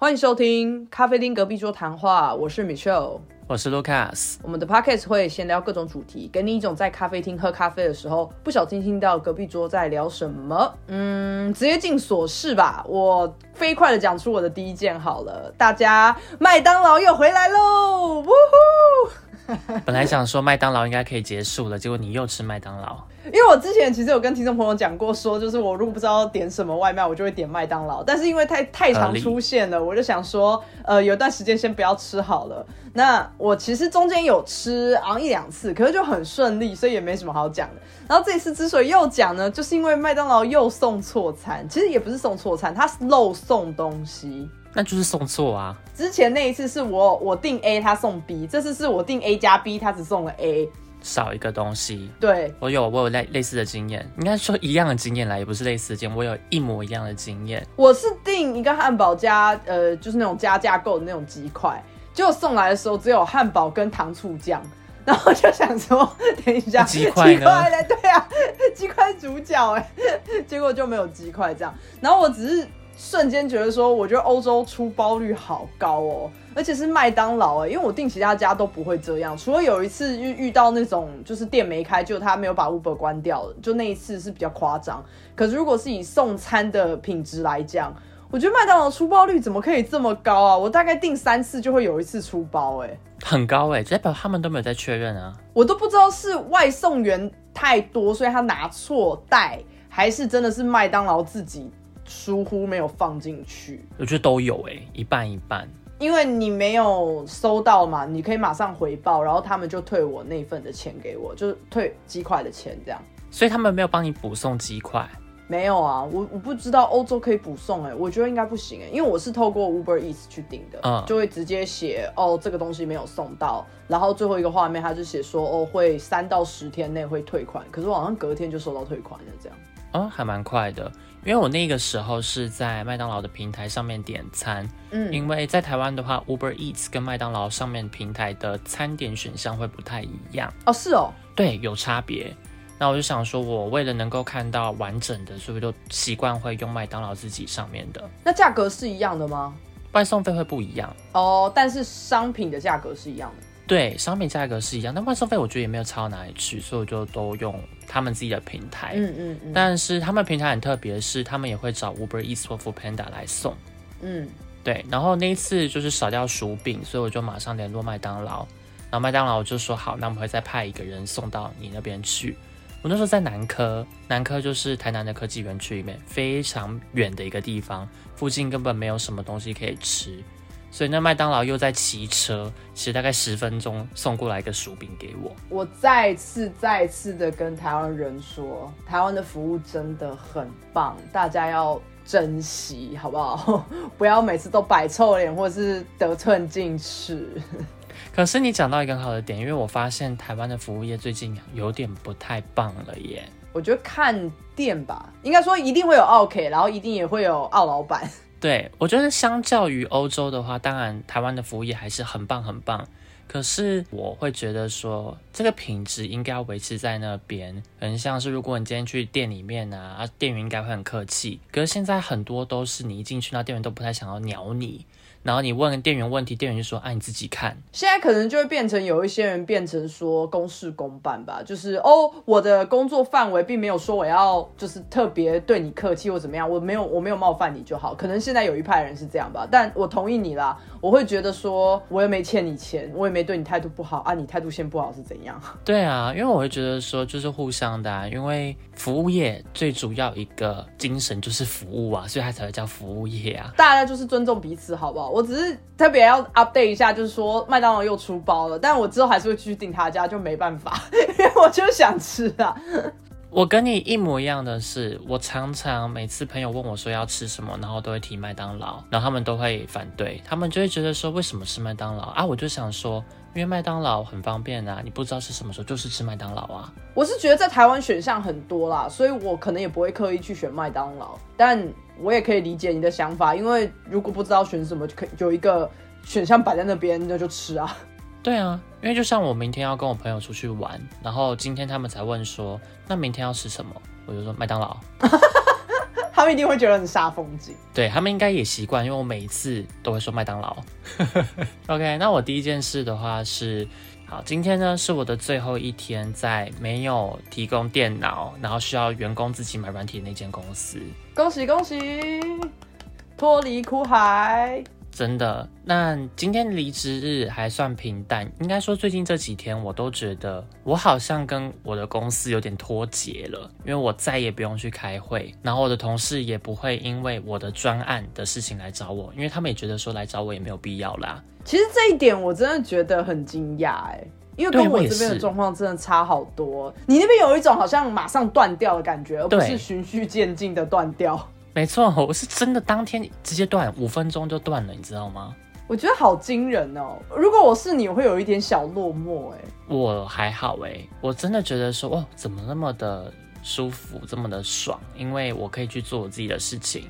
欢迎收听咖啡厅隔壁桌谈话，我是 Michelle， 我是 Lucas。 我们的 Podcast 会闲聊各种主题，给你一种在咖啡厅喝咖啡的时候不小心听到隔壁桌在聊什么。直接进琐事吧，我飞快的讲出我的第一件好了。大家，麦当劳又回来喽！本来想说麦当劳应该可以结束了，结果你又吃麦当劳。因为我之前其实有跟听众朋友讲过，说就是我如果不知道点什么外卖，我就会点麦当劳。但是因为太常出现了，我就想说，有段时间先不要吃好了。那我其实中间有吃熬一两次，可是就很顺利，所以也没什么好讲的。然后这一次之所以又讲呢，就是因为麦当劳又送错餐，其实也不是送错餐，它漏送东西。那就是送错啊！之前那一次是我订 A， 他送 B， 这次是我订 A 加 B， 他只送了 A。少一个东西，对，我有类似的经验，应该说一样的经验啦，也不是类似的经验，我有一模一样的经验。我是订一个汉堡加就是那种加价购的那种鸡块，结果送来的时候只有汉堡跟糖醋酱，然后就想说等一下鸡块呢？对啊，鸡块主角哎，结果就没有鸡块这样。然后我只是瞬间觉得说，我觉得欧洲出包率好高哦，而且是麦当劳欸，因为我订其他家都不会这样，除了有一次遇到那种就是店没开，就他没有把 Uber 关掉了，就那一次是比较夸张。可是如果是以送餐的品质来讲，我觉得麦当劳出包率怎么可以这么高啊？我大概订3次就会有一次出包欸，很高欸，代表他们都没有在确认啊。我都不知道是外送员太多，所以他拿错袋，还是真的是麦当劳自己疏忽没有放进去。我觉得都有欸，一半一半，因为你没有收到嘛，你可以马上回报，然后他们就退我那份的钱给我，就是退鸡块的钱这样。所以他们没有帮你补送鸡块？没有啊，我不知道欧洲可以补送欸，我觉得应该不行欸，因为我是透过 Uber Eats 去订的，就会直接写哦这个东西没有送到，然后最后一个画面他就写说哦会3到10天内会退款，可是我好像隔天就收到退款了这样。还蛮快的，因为我那个时候是在麦当劳的平台上面点餐，因为在台湾的话 Uber Eats 跟麦当劳上面平台的餐点选项会不太一样。哦，是哦，对，有差别。那我就想说，我为了能够看到完整的，所以就习惯会用麦当劳自己上面的。那价格是一样的吗？外送费会不一样哦，但是商品的价格是一样的。对，商品价格是一样，但外送费我觉得也没有差到哪里去，所以我就都用他们自己的平台。但是他们平台很特别的是，他们也会找 Uber Eats 或 Panda 来送。对。然后那一次就是少掉薯饼，所以我就马上联络麦当劳，然后麦当劳我就说好，那我们会再派一个人送到你那边去。我那时候在南科，南科就是台南的科技园区里面非常远的一个地方，附近根本没有什么东西可以吃。所以那麦当劳又在骑车，其实大概10分钟送过来一个薯饼给我。我再次的跟台湾人说，台湾的服务真的很棒，大家要珍惜，好不好？不要每次都摆臭脸或是得寸进尺。可是你讲到一个很好的点，因为我发现台湾的服务业最近有点不太棒了耶。我觉得看店吧，应该说一定会有奥 K， 然后一定也会有奥老板。对，我觉得相较于欧洲的话，当然台湾的服务业还是很棒很棒，可是我会觉得说这个品质应该要维持在那边。很像是如果你今天去店里面啊，店员应该会很客气，可是现在很多都是你一进去那店员都不太想要鸟你，然后你问店员问题，店员就说啊你自己看。现在可能就会变成有一些人变成说公事公办吧，就是哦我的工作范围并没有说我要就是特别对你客气或怎么样，我没有冒犯你就好。可能现在有一派人是这样吧，但我同意你啦，我会觉得说我也没欠你钱，我也没对你态度不好啊，你态度先不好是怎样？对啊，因为我会觉得说就是互相的啊，因为服务业最主要一个精神就是服务啊，所以它才会叫服务业啊。大家就是尊重彼此好不好？我只是特别要 update 一下，就是说麦当劳又出包了，但我之后还是会继续订他家，就没办法，因为我就想吃啊。我跟你一模一样的是，我常常每次朋友问我说要吃什么，然后都会提麦当劳，然后他们都会反对，他们就会觉得说为什么吃麦当劳啊？我就想说，因为麦当劳很方便啊，你不知道是什么时候就是吃麦当劳啊。我是觉得在台湾选项很多啦，所以我可能也不会刻意去选麦当劳，但我也可以理解你的想法，因为如果不知道选什么，就可以有一个选项摆在那边，那就吃啊。对啊，因为就像我明天要跟我朋友出去玩，然后今天他们才问说，那明天要吃什么？我就说麦当劳。他们一定会觉得很煞风景。对，他们应该也习惯，因为我每一次都会说麦当劳。OK， 那我第一件事的话是，好，今天呢是我的最后一天，在没有提供电脑，然后需要员工自己买软体的那间公司。恭喜恭喜，脱离苦海。真的，那今天离职日还算平淡，应该说最近这几天我都觉得我好像跟我的公司有点脱节了，因为我再也不用去开会，然后我的同事也不会因为我的专案的事情来找我，因为他们也觉得说来找我也没有必要啦。其实这一点我真的觉得很惊讶欸，因为跟我这边的状况真的差好多。你那边有一种好像马上断掉的感觉，而不是循序渐进的断掉。没错，我是真的当天直接断，5分钟就断了，你知道吗？我觉得好惊人哦！如果我是你，我会有一点小落寞哎。我还好哎，我真的觉得说，哦，怎么那么的舒服，这么的爽？因为我可以去做我自己的事情。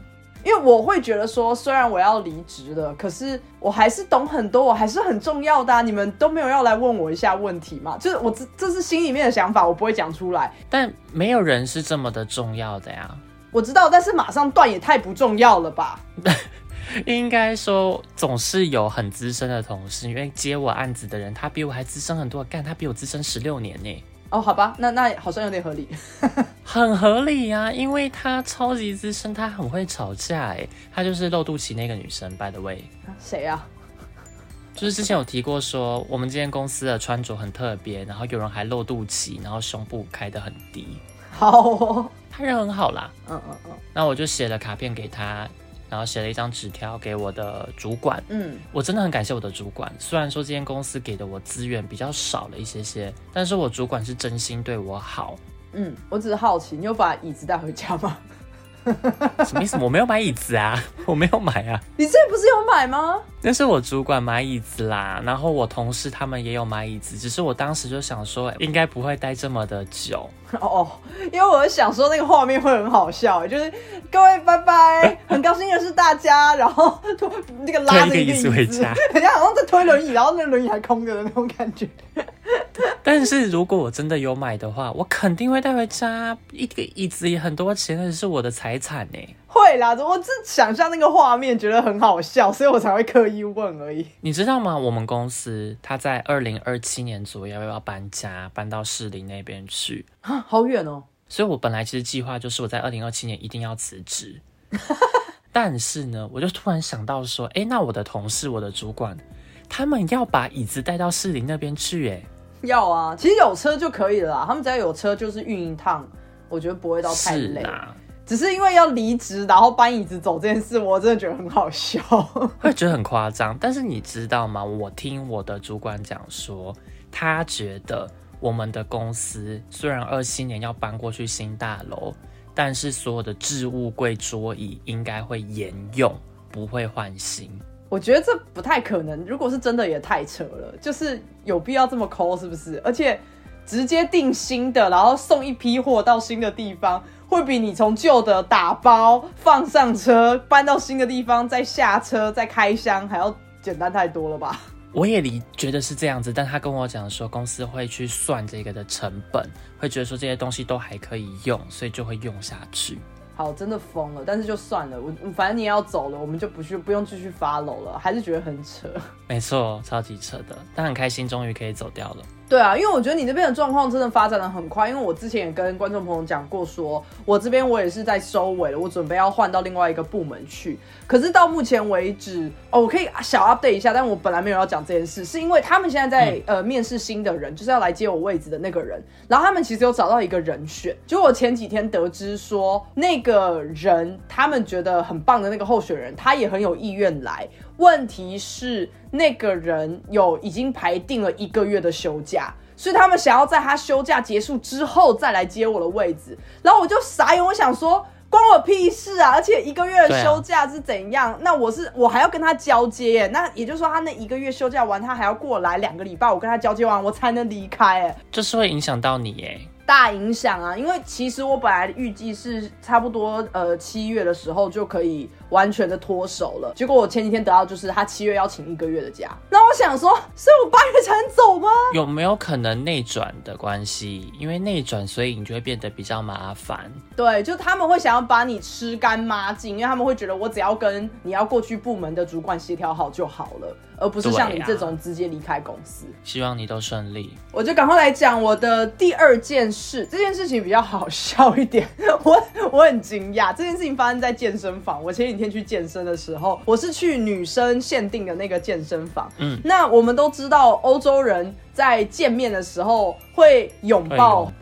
因为我会觉得说，虽然我要离职了，可是我还是懂很多，我还是很重要的啊！你们都没有要来问我一下问题嘛？就是我这是心里面的想法，我不会讲出来。但没有人是这么的重要的呀。我知道，但是马上断也太不重要了吧？应该说总是有很资深的同事，因为接我案子的人，他比我还资深很多，干他比我资深16年呢。哦，好吧，那好像有点合理，很合理啊，因为他超级资深，他很会吵架哎，他就是露肚脐那个女生 ，by the way， 谁啊？就是之前有提过说，我们这间公司的穿着很特别，然后有人还露肚脐，然后胸部开得很低。好哦，他人很好啦。嗯。那我就写了卡片给他，然后写了一张纸条给我的主管。嗯，我真的很感谢我的主管。虽然说这间公司给的我资源比较少了一些些，但是我主管是真心对我好。嗯，我只是好奇，你有把椅子带回家吗？什么意思？我没有买椅子啊，我没有买啊。你之前不是有买吗？那是我主管买椅子啦，然后我同事他们也有买椅子，只是我当时就想说，应该不会待这么的久哦，因为我想说那个画面会很好笑，就是各位拜拜，很高兴认识大家，然后那个拉着一个椅子回家，人家好像在推轮椅，然后那轮椅还空着的那种感觉。但是如果我真的有买的话，我肯定会带回家。一个椅子也很多钱，而且是我的财产欸。会啦，我只想象那个画面，觉得很好笑，所以我才会刻意问而已。你知道吗？我们公司它在2027年左右要搬家，搬到士林那边去啊，好远哦。所以我本来其实计划就是我在2027年一定要辞职，但是呢，我就突然想到说，欸，那我的同事、我的主管，他们要把椅子带到士林那边去欸。要啊，其实有车就可以了啦，他们只要有车就是运一趟，我觉得不会到太累。是啊，只是因为要离职，然后搬椅子走这件事，我真的觉得很好笑，会觉得很夸张。但是你知道吗？我听我的主管讲说，他觉得我们的公司虽然27年要搬过去新大楼，但是所有的置物柜、桌椅应该会沿用，不会换新。我觉得这不太可能，如果是真的也太扯了，就是有必要这么抠是不是？而且直接订新的，然后送一批货到新的地方，会比你从旧的打包放上车，搬到新的地方再下车再开箱还要简单太多了吧？我也觉得是这样子，但他跟我讲说公司会去算这个的成本，会觉得说这些东西都还可以用，所以就会用下去。好，真的疯了，但是就算了，我反正你也要走了，我们就不用继续 follow 了，还是觉得很扯。没错，超级扯的，但很开心，终于可以走掉了。对啊，因为我觉得你这边的状况真的发展的很快，因为我之前也跟观众朋友讲过说，我这边我也是在收尾了，我准备要换到另外一个部门去。可是到目前为止，哦，我可以小 update 一下，但我本来没有要讲这件事，是因为他们现在在面试新的人，就是要来接我位置的那个人，然后他们其实有找到一个人选，就我前几天得知说那个人他们觉得很棒的那个候选人，他也很有意愿来。问题是那个人已经排定了1个月的休假，所以他们想要在他休假结束之后再来接我的位置，然后我就傻眼，我想说关我屁事啊！而且1个月的休假是怎样？啊，那我还要跟他交接耶，那也就是说他那1个月休假完，他还要过来2个礼拜，我跟他交接完我才能离开耶，就是会影响到你耶，大影响啊！因为其实我本来预计是差不多7月的时候就可以完全的脱手了，结果我前几天得到就是他7月要请1个月的假，然后我想说，所以我8月才能走吗？有没有可能内转的关系？因为内转，所以你就会变得比较麻烦。对，就他们会想要把你吃干抹净，因为他们会觉得我只要跟你要过去部门的主管协调好就好了，而不是像你这种直接离开公司。希望你都顺利。我就赶快来讲我的第二件事，这件事情比较好笑一点。我很惊讶，这件事情发生在健身房。我前几天去健身的时候，我是去女生限定的那个健身房。嗯，那我们都知道欧洲人在见面的时候会拥抱、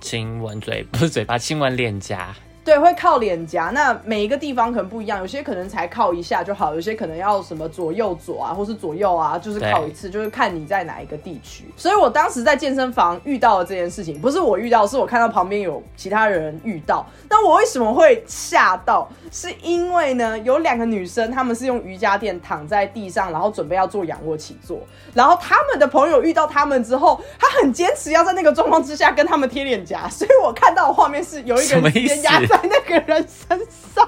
亲吻嘴，不是嘴巴，亲吻脸颊。对，会靠脸颊。那每一个地方可能不一样，有些可能才靠一下就好，有些可能要什么左右左啊，或是左右啊，就是靠一次，就是看你在哪一个地区。所以我当时在健身房遇到的这件事情，不是我遇到，是我看到旁边有其他人遇到。那我为什么会吓到？是因为呢，有2个女生，她们是用瑜伽垫躺在地上，然后准备要做仰卧起坐。然后她们的朋友遇到她们之后，她很坚持要在那个状况之下跟她们贴脸颊。所以我看到的画面是有一个人先压在那个人身上，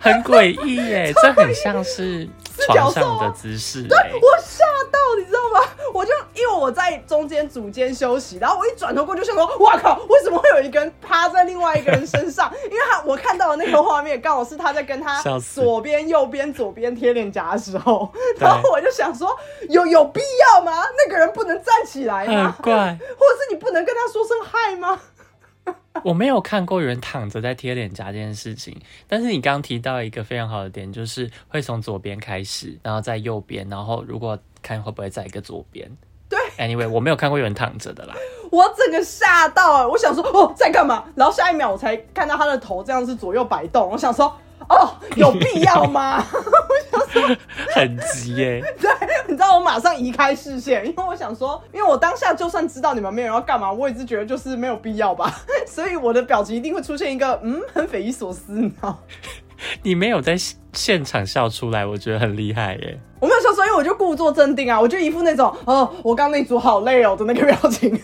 很诡异耶，这很像是床上的姿势。对，我吓到，你知道吗？我就因为我在中间组间休息，然后我一转头过就想说，哇靠，为什么会有一个人趴在另外一个人身上？因为我看到的那个画面刚好是他在跟他左边、右边、左边贴脸颊的时候，然后我就想说，有必要吗？那个人不能站起来吗？很怪，或者是你不能跟他说声嗨吗？我没有看过有人躺着在贴脸颊这件事情，但是你刚刚提到一个非常好的点，就是会从左边开始，然后在右边，然后如果看会不会在一个左边。对 ，anyway， 我没有看过有人躺着的啦。我整个吓到我想说哦在干嘛？然后下一秒我才看到他的头这样子左右摆动，我想说哦有必要吗？我想说很急耶。对。你知道我马上移开视线，因为我想说，因为我当下就算知道你们没有人要干嘛，我也是觉得就是没有必要吧，所以我的表情一定会出现一个很匪夷所思，你知道？你没有在现场笑出来，我觉得很厉害耶。我没有笑出来，因为我就故作镇定啊，我就一副那种哦，我刚那组好累哦的那个表情。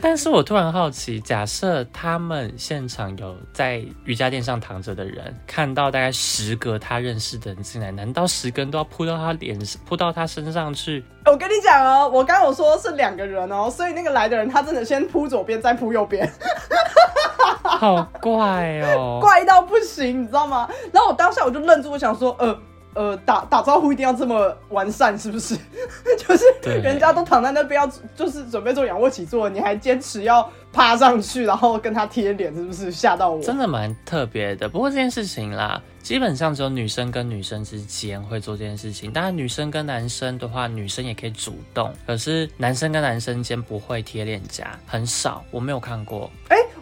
但是我突然好奇，假设他们现场有在瑜伽垫上躺着的人，看到大概10个他认识的人进来，难道10个人都要扑到他身上去？我跟你讲哦，我刚有说是2个人哦，所以那个来的人他真的先扑左边，再扑右边。好怪哦，怪到不行，你知道吗？然后我当下我就愣住，我想说，打招呼一定要这么完善，是不是？就是人家都躺在那边要，就是准备做仰卧起坐，你还坚持要趴上去，然后跟他贴脸，是不是？吓到我，真的蛮特别的。不过这件事情啦，基本上只有女生跟女生之间会做这件事情。当然，女生跟男生的话，女生也可以主动，可是男生跟男生间不会贴脸颊，很少，我没有看过。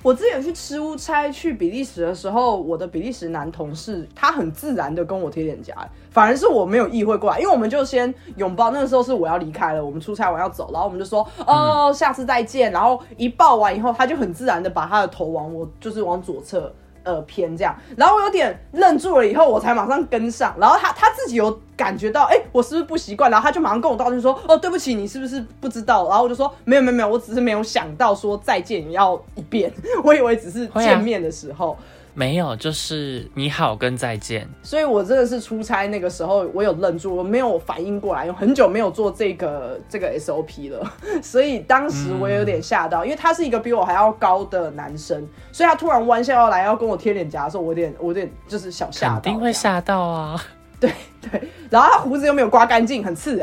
我之前去吃乌差去比利时的时候，我的比利时男同事他很自然的跟我贴脸颊，反而是我没有意会过来，因为我们就先拥抱。那个时候是我要离开了，我们出差完要走，然后我们就说哦下次再见，然后一抱完以后，他就很自然的把他的头往我就是往左侧偏这样，然后我有点愣住了，以后我才马上跟上，然后他自己有感觉到我是不是不习惯，然后他就马上跟我道歉说哦对不起你是不是不知道，然后我就说没有我只是没有想到说再见也要一遍，我以为只是见面的时候。没有，就是你好跟再见。所以我真的是出差那个时候，我有愣住，我没有反应过来，因为很久没有做这个 SOP 了，所以当时我也有点吓到，因为他是一个比我还要高的男生，所以他突然弯下腰来要跟我贴脸颊的时候，我有点就是小吓到，肯定会吓到啊。对，然后他胡子又没有刮干净，很刺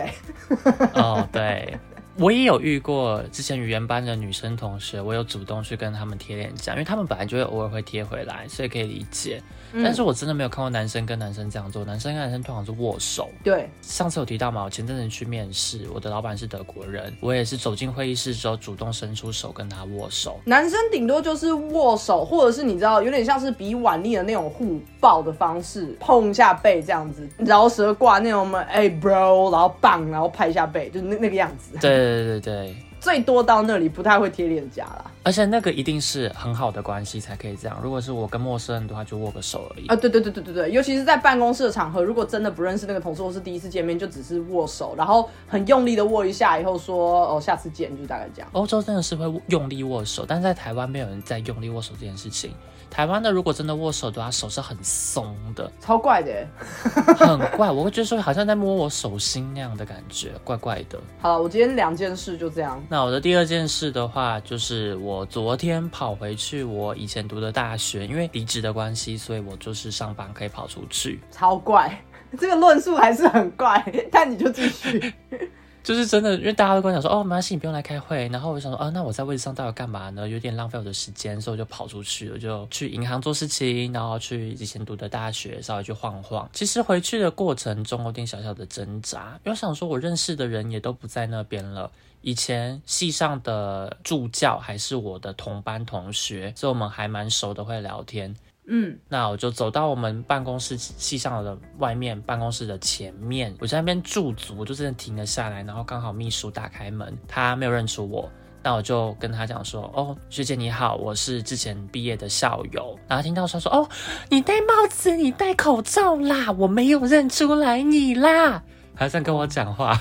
对。我也有遇过之前语言班的女生同学，我有主动去跟他们贴脸颊，因为他们本来就会偶尔会贴回来，所以可以理解。但是我真的没有看过男生跟男生这样做，男生跟男生通常是握手。对，上次有提到嘛，我前阵子去面试，我的老板是德国人，我也是走进会议室之后主动伸出手跟他握手。男生顶多就是握手，或者是你知道有点像是比腕力的那种互抱的方式，碰一下背这样子，饶舌挂那种bro， 然后棒，然后拍一下背，就那个样子。对。最多到那里不太会贴脸颊啦。而且那个一定是很好的关系才可以这样。如果是我跟陌生人的话，就握个手而已啊。对对对对对对，尤其是在办公室的场合，如果真的不认识那个同事，或是第一次见面，就只是握手，然后很用力的握一下，以后说哦下次见，就大概这样。欧洲真的是会用力握手，但在台湾没有人在用力握手这件事情。台湾的如果真的握手的话，手是很松的，超怪的耶，很怪。我会觉得说好像在摸我手心那样的感觉，怪怪的。好了，我今天两件事就这样。那我的第二件事的话，就是我昨天跑回去我以前读的大学，因为离职的关系，所以我就是上班可以跑出去。超怪，这个论述还是很怪，但你就继续。就是真的，因为大家都跟我讲说，哦，没关系，你不用来开会。然后我就想说，啊，那我在位置上到底干嘛呢？有点浪费我的时间，所以我就跑出去了，就去银行做事情，然后去以前读的大学稍微去晃晃。其实回去的过程中有点小小的挣扎，因为想说我认识的人也都不在那边了。以前系上的助教还是我的同班同学，所以我们还蛮熟的，会聊天。嗯，那我就走到我们办公室系上的外面，办公室的前面，我在那边驻足，我就真的停了下来，然后刚好秘书打开门，他没有认出我，那我就跟他讲说，哦，学姐你好，我是之前毕业的校友。然后听到他说，哦，你戴帽子，你戴口罩啦，我没有认出来你啦，他这样跟我讲话，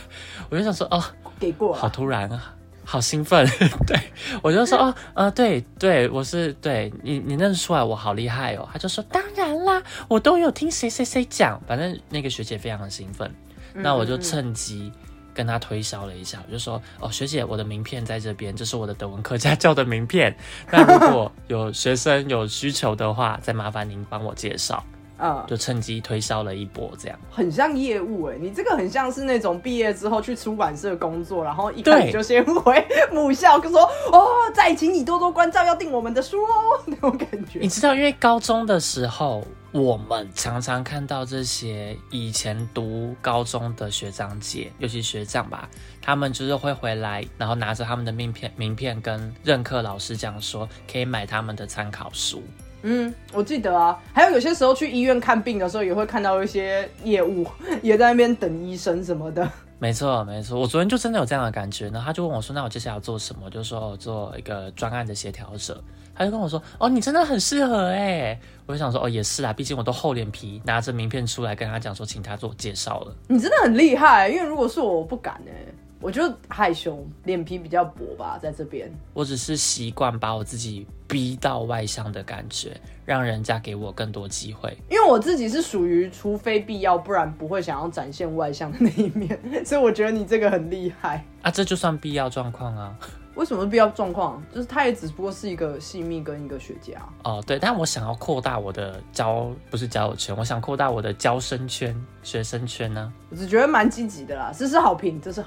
我就想说，哦，给过啊，好突然啊。好兴奋，对我就说，哦，对对，我是对你认出来我好厉害哦。他就说当然啦，我都有听谁谁谁讲，反正那个学姐非常的兴奋，那我就趁机跟她推销了一下，我就说，哦，学姐，我的名片在这边，这是我的德文课家教的名片，那如果有学生有需求的话，再麻烦您帮我介绍。就趁机推销了一波，这样很像业务欸，你这个很像是那种毕业之后去出版社工作，然后一开始就先回母校就说，哦，再请你多多关照，要订我们的书哦，那种感觉。你知道，因为高中的时候，我们常常看到这些以前读高中的学长姐，尤其学长吧，他们就是会回来，然后拿着他们的名片跟任课老师讲说，可以买他们的参考书。嗯，我记得啊，还有有些时候去医院看病的时候，也会看到一些业务也在那边等医生什么的。没错没错，我昨天就真的有这样的感觉，然后他就问我说，那我接下来要做什么，就说，哦，做一个专案的协调者。他就跟我说，哦，你真的很适合欸。我就想说，哦，也是啦，毕竟我都厚脸皮拿着名片出来跟他讲说请他做介绍了。你真的很厉害欸，因为如果是我不敢欸，我就害羞，脸皮比较薄吧，在这边我只是习惯把我自己逼到外向的感觉，让人家给我更多机会。因为我自己是属于除非必要，不然不会想要展现外向的那一面，所以我觉得你这个很厉害啊，这就算必要状况啊。为什么是必要状况？就是他也只不过是一个系秘跟一个学姐啊。哦，对，但我想要扩大我的不是交友圈，我想扩大我的交生圈、学生圈呢，啊。我只觉得蛮积极的啦，这是好评。这是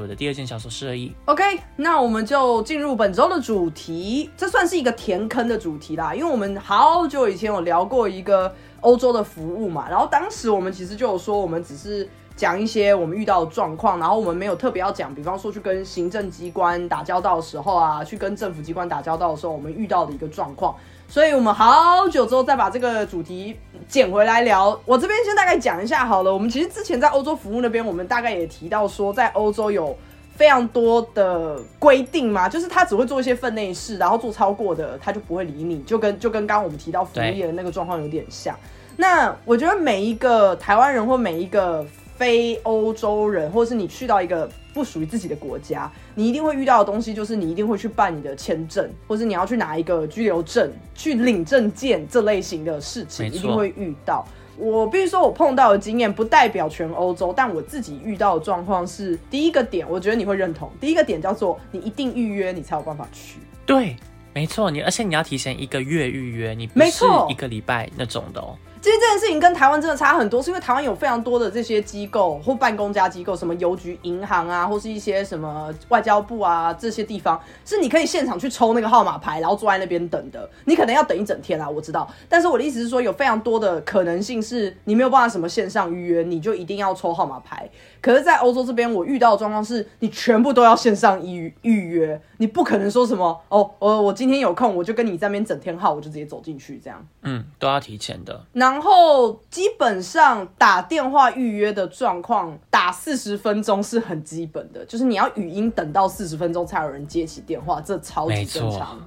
我的第二件小手事而已。OK， 那我们就进入本周的主题，这算是一个填坑的主题啦，因为我们好久以前有聊过一个欧洲的服务嘛，然后当时我们其实就有说，我们只是讲一些我们遇到的状况，然后我们没有特别要讲，比方说去跟行政机关打交道的时候啊，去跟政府机关打交道的时候，我们遇到的一个状况。所以我们好久之后再把这个主题捡回来聊。我这边先大概讲一下好了，我们其实之前在欧洲服务那边，我们大概也提到说，在欧洲有非常多的规定嘛，就是他只会做一些分内事，然后做超过的他就不会理你，就跟刚刚我们提到服务业的那个状况有点像。那我觉得每一个台湾人或每一个非欧洲人，或是你去到一个不属于自己的国家，你一定会遇到的东西，就是你一定会去办你的签证，或是你要去拿一个居留证，去领证件，这类型的事情一定会遇到。我必须说，我碰到的经验不代表全欧洲，但我自己遇到的状况是，第一个点，我觉得你会认同。第一个点叫做你一定预约，你才有办法去。对，没错，而且你要提前1个月预约，你不是1个礼拜那种的哦。其实这件事情跟台湾真的差很多，是因为台湾有非常多的这些机构或办公家机构，什么邮局、银行啊，或是一些什么外交部啊，这些地方是你可以现场去抽那个号码牌，然后坐在那边等的。你可能要等一整天啊，我知道。但是我的意思是说，有非常多的可能性是你没有办法什么线上预约，你就一定要抽号码牌。可是，在欧洲这边，我遇到的状况是你全部都要线上预约，你不可能说什么哦，我今天有空，我就跟你在那边整天号，我就直接走进去这样。嗯，都要提前的。那然后基本上打电话预约的状况，打40分钟是很基本的，就是你要语音等到40分钟才有人接起电话，这超级正常。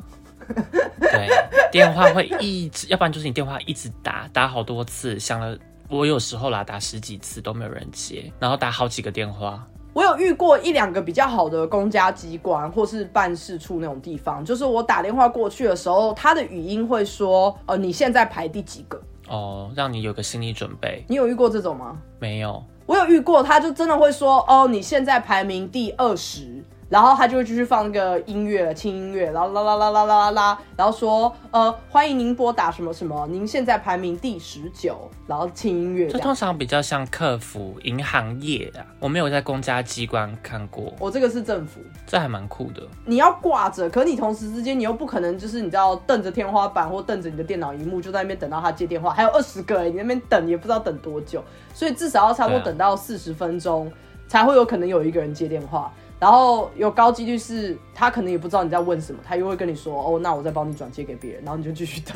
对，电话会一直，要不然就是你电话一直打好多次，响了。我有时候啦，打10几次都没有人接，然后打好几个电话。我有遇过1-2个比较好的公家机关或是办事处那种地方，就是我打电话过去的时候，他的语音会说，你现在排第几个？哦，让你有个心理准备。你有遇过这种吗？没有，我有遇过，他就真的会说，哦，你现在排名第20。然后他就会继续放那个音乐，轻音乐，然后啦啦啦啦啦啦，然后说，欢迎您拨打什么什么，您现在排名第19，然后轻音乐。这通常比较像客服、银行业啊，我没有在公家机关看过。我这个是政府，这还蛮酷的。你要挂着，可你同时之间你又不可能就是你知道瞪着天花板或瞪着你的电脑荧幕就在那边等到他接电话，还有20个欸，你那边等也不知道等多久，所以至少要差不多等到40分钟、才会有可能有一个人接电话。然后有高几率是他可能也不知道你在问什么，他又会跟你说，哦，那我再帮你转接给别人，然后你就继续等，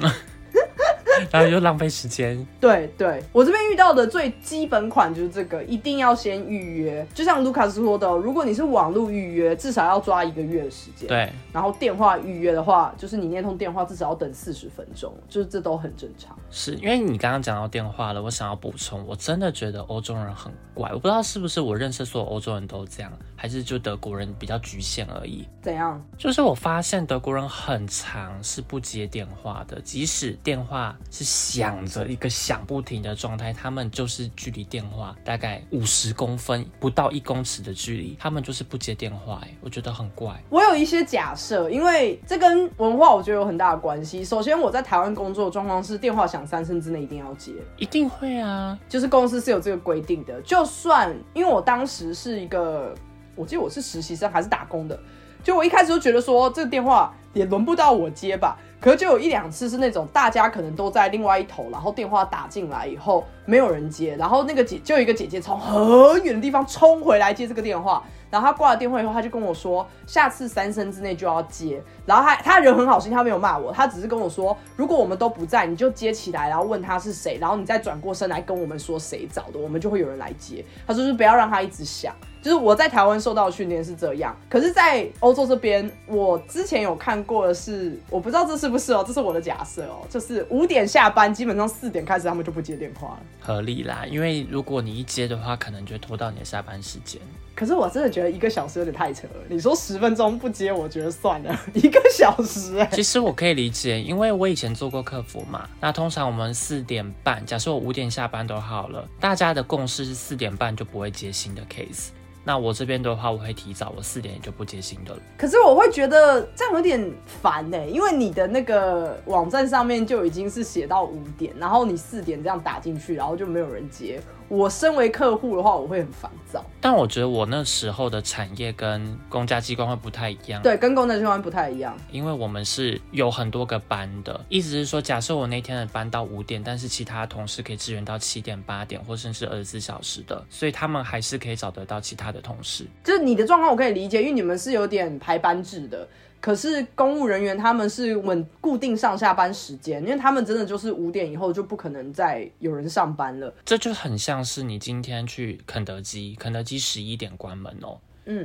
然后就浪费时间。对对，我这边遇到的最基本款就是这个，一定要先预约。就像 Lucas 说的，如果你是网络预约，至少要抓1个月的时间。对。然后电话预约的话，就是你那通电话至少要等40分钟，就是这都很正常。是因为你刚刚讲到电话了，我想要补充，我真的觉得欧洲人很怪，我不知道是不是我认识所有欧洲人都这样，还是就德国人比较局限而已。怎样？就是我发现德国人很常是不接电话的，即使电话是响着一个响不停的状态，他们就是距离电话大概50公分不到1公尺的距离，他们就是不接电话。我觉得很怪。我有一些假设，因为这跟文化我觉得有很大的关系。首先我在台湾工作的状况是电话响3声之内一定要接，一定会啊，就是公司是有这个规定的。就算因为我当时是一个，我记得我是实习生还是打工的，就我一开始就觉得说这个电话也轮不到我接吧，可是就有1-2次是那种大家可能都在另外一头，然后电话打进来以后没有人接，然后那个就有一个姐姐从很远的地方冲回来接这个电话，然后她挂了电话以后，她就跟我说下次3声之内就要接，然后她人很好心，她没有骂我，她只是跟我说如果我们都不在你就接起来，然后问她是谁，然后你再转过身来跟我们说谁找的，我们就会有人来接。她说就是不要让她一直响。就是我在台湾受到的训练是这样，可是在欧洲这边我之前有看过的是，我不知道这是不是哦，这是我的假设哦，就是5点下班基本上4点开始他们就不接电话了。合理啦，因为如果你一接的话可能就会拖到你的下班时间。可是我真的觉得1个小时有点太扯了，你说10分钟不接我觉得算了，1个小时欸。其实我可以理解，因为我以前做过客服嘛，那通常我们4点半，假设我5点下班都好了，大家的共识是4点半就不会接新的 case，那我这边的话我会提早，我4点就不接新的了。可是我会觉得这样有点烦欸，因为你的那个网站上面就已经是写到5点，然后你4点这样打进去，然后就没有人接，我身为客户的话我会很烦躁。但我觉得我那时候的产业跟公家机关会不太一样。对，跟公家机关不太一样，因为我们是有很多个班的，意思是说假设我那天的班到5点，但是其他同事可以支援到7点8点或甚至24小时的，所以他们还是可以找得到其他的同事。就是你的状况我可以理解，因为你们是有点排班制的，可是公务人员他们是固定上下班时间，因为他们真的就是5点以后就不可能再有人上班了。这就很像是你今天去肯德基，肯德基11点关门哦，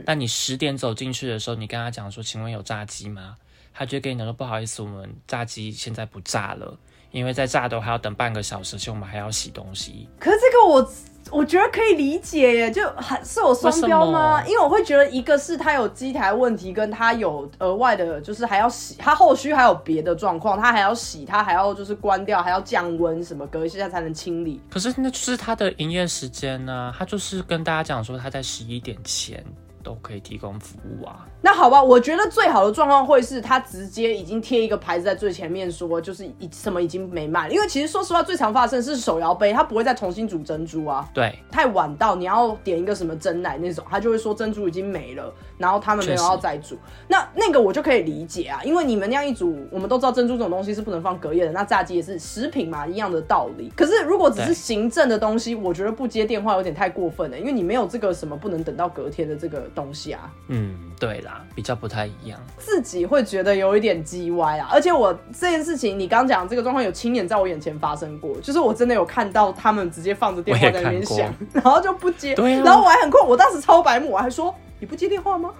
但你10点走进去的时候，你跟他讲说请问有炸鸡吗，他就会跟你讲说不好意思，我们炸鸡现在不炸了，因为在炸都还要等半个小时，所以我们还要洗东西。可是这个我觉得可以理解耶，就是我双标吗？因为我会觉得一个是他有机台问题，跟他有额外的，就是还要洗，他后续还有别的状况，他还要洗，他还要就是关掉，还要降温什么，隔一下才能清理。可是那就是他的营业时间啊，他就是跟大家讲说他在11点前都可以提供服务啊。那好吧，我觉得最好的状况会是他直接已经贴一个牌子在最前面说就是什么已经没卖了，因为其实说实话最常发生是手摇杯，他不会再重新煮珍珠啊。对，太晚到你要点一个什么珍奶那种，他就会说珍珠已经没了，然后他们没有要再煮。那个我就可以理解啊，因为你们那样一煮，我们都知道珍珠这种东西是不能放隔夜的，那炸鸡也是食品嘛，一样的道理。可是如果只是行政的东西，我觉得不接电话有点太过分了，因为你没有这个什么不能等到隔天的这个东西啊。嗯，对啦，比较不太一样，自己会觉得有一点叽歪啊。而且我这件事情，你刚讲这个状况有亲眼在我眼前发生过，就是我真的有看到他们直接放着电话在那边响，然后就不接，对啊，然后我还很困，我当时超白目，我还说你不接电话吗？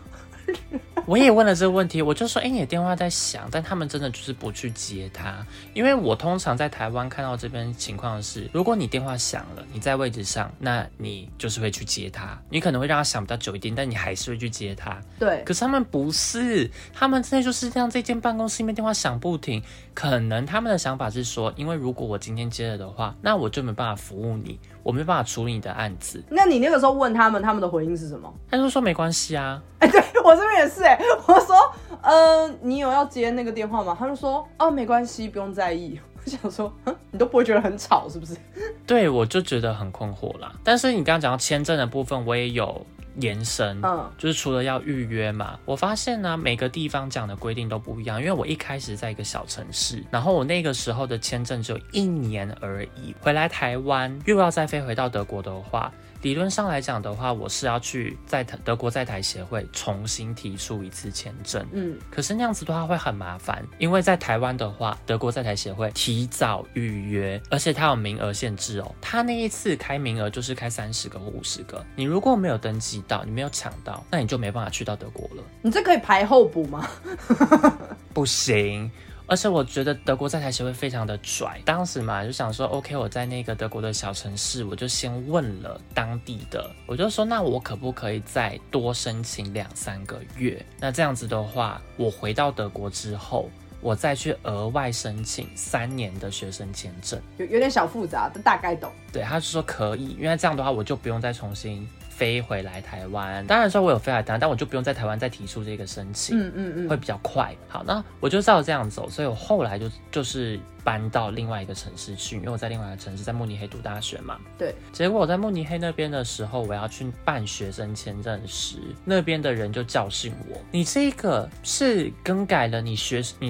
我也问了这个问题，我就说你的电话在响，但他们真的就是不去接它。因为我通常在台湾看到这边情况是，如果你电话响了，你在位置上，那你就是会去接它，你可能会让它响比较久一点，但你还是会去接它。对，可是他们不是，他们真的就是让这间办公室里面电话响不停。可能他们的想法是说，因为如果我今天接了的话，那我就没办法服务你，我没办法处理你的案子。那你那个时候问他们，他们的回应是什么？他就说没关系啊。对，我这边也是我说，你有要接那个电话吗？他就说，哦，没关系，不用在意。我想说，你都不会觉得很吵是不是？对，我就觉得很困惑啦。但是你刚刚讲到签证的部分，我也有延伸，就是除了要预约嘛，我发现呢，每个地方讲的规定都不一样。因为我一开始在一个小城市，然后我那个时候的签证只有1年而已。回来台湾又要再飞回到德国的话，理论上来讲的话，我是要去在德国在台协会重新提出一次签证。可是那样子的话会很麻烦，因为在台湾的话，德国在台协会提早预约，而且它有名额限制哦。它那一次开名额就是开30个或50个，你如果没有登记到，你没有抢到，那你就没办法去到德国了。你这可以排候补吗？不行。而且我觉得德国在台协会非常的拽，当时嘛就想说 OK， 我在那个德国的小城市，我就先问了当地的，我就说那我可不可以再多申请2-3个月，那这样子的话我回到德国之后，我再去额外申请3年的学生签证。 有点小复杂，但大概懂。对，他就说可以，因为这样的话我就不用再重新飞回来台湾。当然说我有飞来台湾，但我就不用在台湾再提出这个申请，会比较快。好，那我就照这样走，所以我后来就是搬到另外一个城市去，因为我在另外一个城市，在慕尼黑读大学嘛。对，结果我在慕尼黑那边的时候，我要去办学生签证时，那边的人就教训我，你这个是更改了你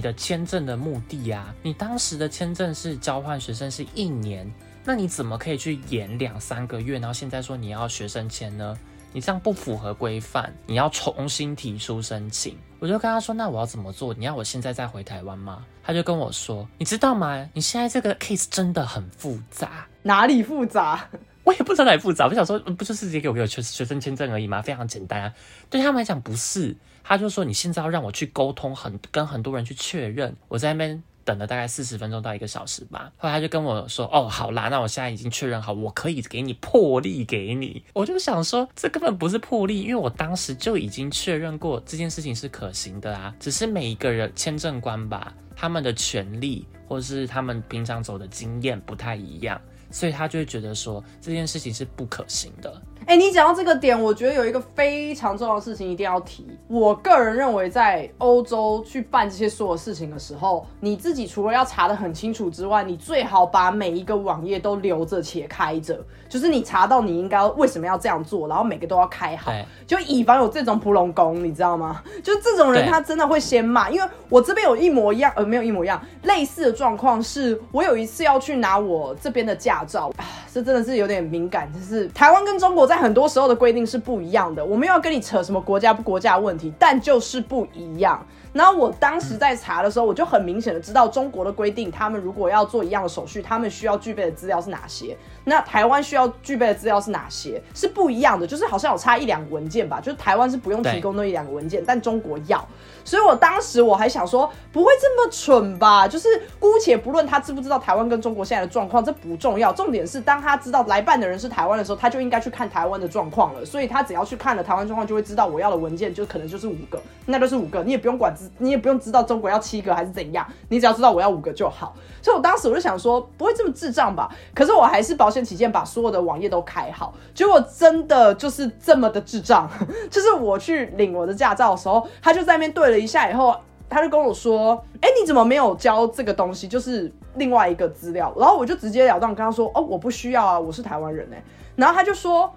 的签证的目的啊，你当时的签证是交换学生是1年，那你怎么可以去延2-3个月，然后现在说你要学生签呢？你这样不符合规范，你要重新提出申请。我就跟他说，那我要怎么做？你要我现在再回台湾吗？他就跟我说，你知道吗？你现在这个 case 真的很复杂。哪里复杂？我也不知道哪里复杂。我想说，不就是直接给我学生签证而已吗？非常简单啊。对他们来讲不是。他就说，你现在要让我去沟通跟很多人去确认。我在那边等了大概40分钟到1个小时吧，后来他就跟我说，哦，好啦，那我现在已经确认好，我可以给你破例给你。我就想说，这根本不是破例，因为我当时就已经确认过这件事情是可行的啊，只是每一个人签证官吧，他们的权利或是他们平常走的经验不太一样，所以他就会觉得说这件事情是不可行的。你讲到这个点，我觉得有一个非常重要的事情一定要提。我个人认为，在欧洲去办这些所有事情的时候，你自己除了要查得很清楚之外，你最好把每一个网页都留着且开着，就是你查到你应该为什么要这样做，然后每个都要开好，就以防有这种扑龙工，你知道吗？就这种人他真的会先骂。因为我这边有一模一样，没有一模一样，类似的状况是，我有一次要去拿我这边的驾照，这真的是有点敏感，就是台湾跟中国在很多时候的规定是不一样的，我没有要跟你扯什么国家不国家的问题，但就是不一样。然后我当时在查的时候，我就很明显的知道中国的规定，他们如果要做一样的手续，他们需要具备的资料是哪些，那台湾需要具备的资料是哪些，是不一样的，就是好像有差1-2个文件吧，就是台湾是不用提供那1-2个文件，但中国要。所以我当时我还想说，不会这么蠢吧，就是姑且不论他知不知道台湾跟中国现在的状况，这不重要，重点是当他知道来办的人是台湾的时候，他就应该去看台湾的状况了，所以他只要去看了台湾状况，就会知道我要的文件就可能就是5个，那就是5个，你也不用管，你也不用知道中国要7个还是怎样，你只要知道我要5个就好。所以我当时我就想说，不会这么智障吧，可是我还是保险起见把所有的网页都开好，结果真的就是这么的智障。就是我去领我的驾照的时候，他就在那边对了一下以后，他就跟我说，你怎么没有交这个东西，就是另外一个资料。然后我就直接了当跟他说，哦，我不需要啊，我是台湾人。然后他就说，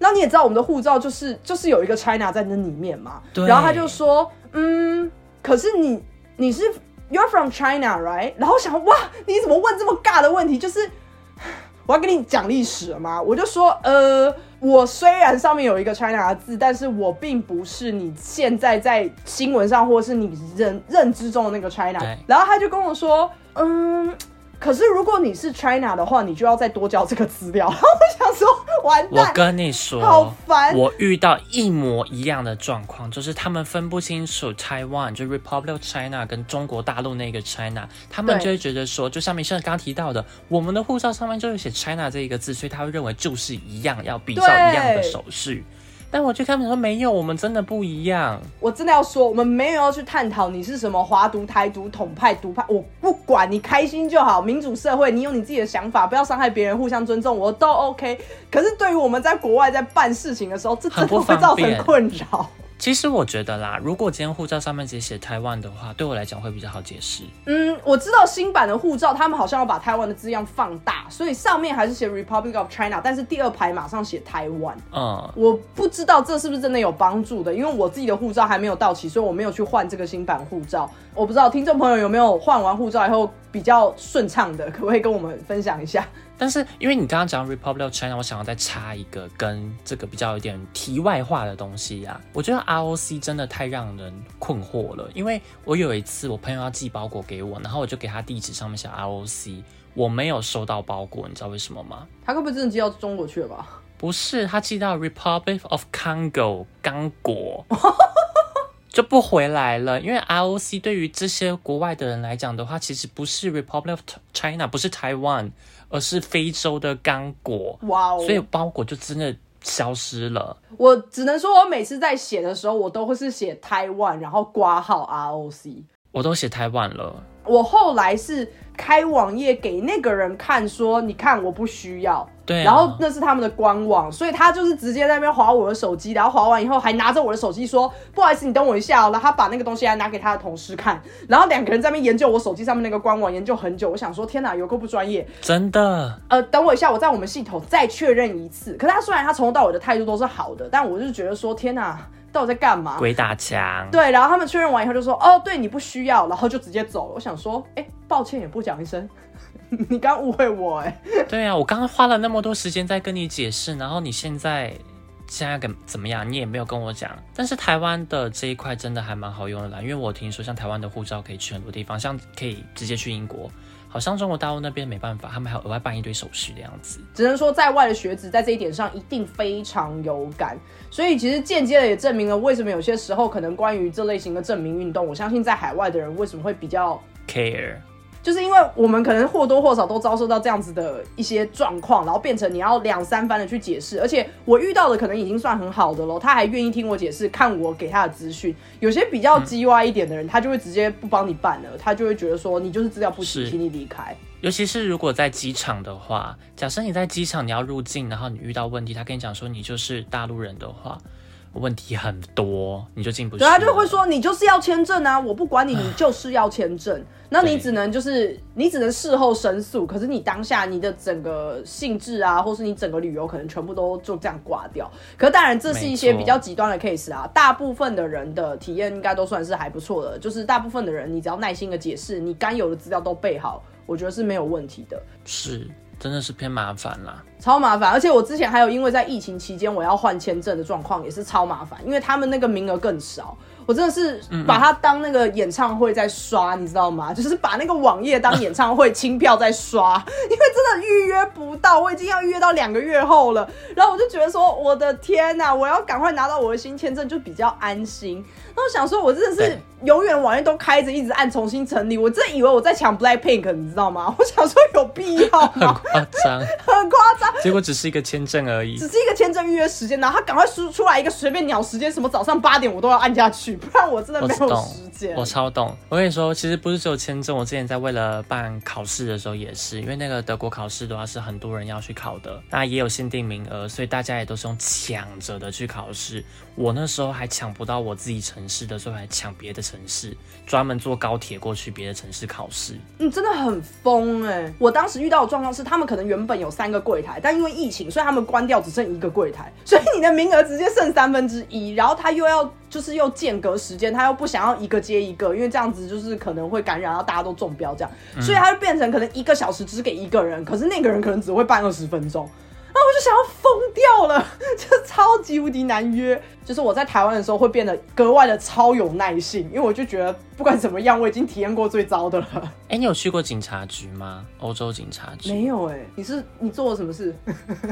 那你也知道我们的护照就是有一个 China 在那里面嘛。然后他就说，可是你是 You're from China right？ 然后想，哇，你怎么问这么尬的问题，就是我要跟你讲历史吗？我就说，我虽然上面有一个 China 的字，但是我并不是你现在在新闻上或是你认知中的那个 China。然后他就跟我说，可是如果你是 China 的话，你就要再多交这个资料。然后我想说，完蛋！我跟你说，好烦！我遇到一模一样的状况，就是他们分不清楚 Taiwan 就 Republic of China 跟中国大陆那个 China， 他们就会觉得说，就像Michelle刚提到的，我们的护照上面就有写 China 这一个字，所以他会认为就是一样，要比照一样的手续。但我去看他们说没有，我们真的不一样。我真的要说，我们没有要去探讨你是什么华独、台独、统派、独派，我不管，你开心就好。民主社会，你有你自己的想法，不要伤害别人，互相尊重，我都 OK。可是对于我们在国外在办事情的时候，这真的会造成困扰。其实我觉得啦，如果今天护照上面直接写台湾的话，对我来讲会比较好解释。我知道新版的护照他们好像要把台湾的字样放大，所以上面还是写 Republic of China， 但是第二排马上写台湾。我不知道这是不是真的有帮助的，因为我自己的护照还没有到期，所以我没有去换这个新版护照。我不知道听众朋友有没有换完护照以后比较顺畅的，可不可以跟我们分享一下？但是因为你刚刚讲 Republic of China， 我想要再插一个跟这个比较有点题外话的东西啊。我觉得 ROC 真的太让人困惑了，因为我有一次我朋友要寄包裹给我，然后我就给他地址上面写 ROC， 我没有收到包裹，你知道为什么吗？他会不会真的寄到中国去了吧？不是，他寄到 Republic of Congo 刚果。就不回来了，因为 ROC 对于这些国外的人来讲的话，其实不是 Republic of China， 不是台湾，而是非洲的刚果。哇哦！所以包裹就真的消失了。我只能说，我每次在写的时候，我都会是写台湾，然后括号 ROC。我都写台湾了。我后来是开网页给那个人看，说你看我不需要。对、啊，然后那是他们的官网，所以他就是直接在那边滑我的手机，然后滑完以后还拿着我的手机说不好意思你等我一下哦，然后他把那个东西还拿给他的同事看，然后两个人在那边研究我手机上面那个官网研究很久。我想说天哪，有够不专业，真的。等我一下，我在我们系统再确认一次。可是他虽然他从头到尾的态度都是好的，但我就觉得说天哪，到底在干嘛？鬼打墙。对，然后他们确认完以后就说哦对你不需要，然后就直接走了。我想说哎，抱歉也不讲一声。你刚误会我哎、欸，对啊，我刚刚花了那么多时间在跟你解释，然后你现在怎么样？你也没有跟我讲。但是台湾的这一块真的还蛮好用的啦，因为我听说像台湾的护照可以去很多地方，像可以直接去英国，好像中国大陆那边没办法，他们还要额外办一堆手续的样子。只能说在外的学子在这一点上一定非常有感，所以其实间接的也证明了为什么有些时候可能关于这类型的证明运动，我相信在海外的人为什么会比较 care。就是因为我们可能或多或少都遭受到这样子的一些状况，然后变成你要两三番的去解释，而且我遇到的可能已经算很好的了，他还愿意听我解释，看我给他的资讯。有些比较叽歪一点的人，他就会直接不帮你办了，他就会觉得说你就是资料不齐，请你离开。尤其是如果在机场的话，假设你在机场你要入境，然后你遇到问题，他跟你讲说你就是大陆人的话，问题很多，你就进不去。对，他就会说你就是要签证啊，我不管你，你就是要签证。那你只能事后申诉，可是你当下你的整个性质啊，或是你整个旅游可能全部都就这样挂掉。可是当然这是一些比较极端的 case 啊，大部分的人的体验应该都算是还不错的，就是大部分的人你只要耐心的解释，你该有的资料都备好，我觉得是没有问题的。是。真的是偏麻烦啦，超麻烦。而且我之前还有因为在疫情期间我要换签证的状况也是超麻烦，因为他们那个名额更少，我真的是把它当那个演唱会在刷，你知道吗？就是把那个网页当演唱会清票在刷，因为真的预约不到，我已经要预约到2个月后了。然后我就觉得说，我的天哪，我要赶快拿到我的新签证就比较安心。那我想说，我真的是永远网页都开着，一直按重新成立，我真的以为我在抢 Blackpink， 你知道吗？我想说有必要吗？很夸张，很夸张。结果只是一个签证而已，只是一个签证预约时间，然后他赶快输出来一个随便鸟时间，什么早上8点我都要按下去。不然我真的没有时间。我超懂。我跟你说，其实不是只有签证，我之前在为了办考试的时候也是，因为那个德国考试的话是很多人要去考的，那也有限定名额，所以大家也都是用抢着的去考试。我那时候还抢不到我自己城市的，所以还抢别的城市，专门坐高铁过去别的城市考试。真的很疯欸。我当时遇到的状况是，他们可能原本有3个柜台，但因为疫情，所以他们关掉只剩1个柜台，所以你的名额直接剩1/3，然后他又要就是又间隔时间，他又不想要一个接一个，因为这样子就是可能会感染到大家都中标这样，所以他就变成可能1个小时只给一个人，可是那个人可能只会办20分钟。然后我就想要疯掉了，就超级无敌难约。就是我在台湾的时候会变得格外的超有耐性，因为我就觉得不管怎么样，我已经体验过最糟的了。哎，你有去过警察局吗？欧洲警察局？没有哎、欸。你做了什么事？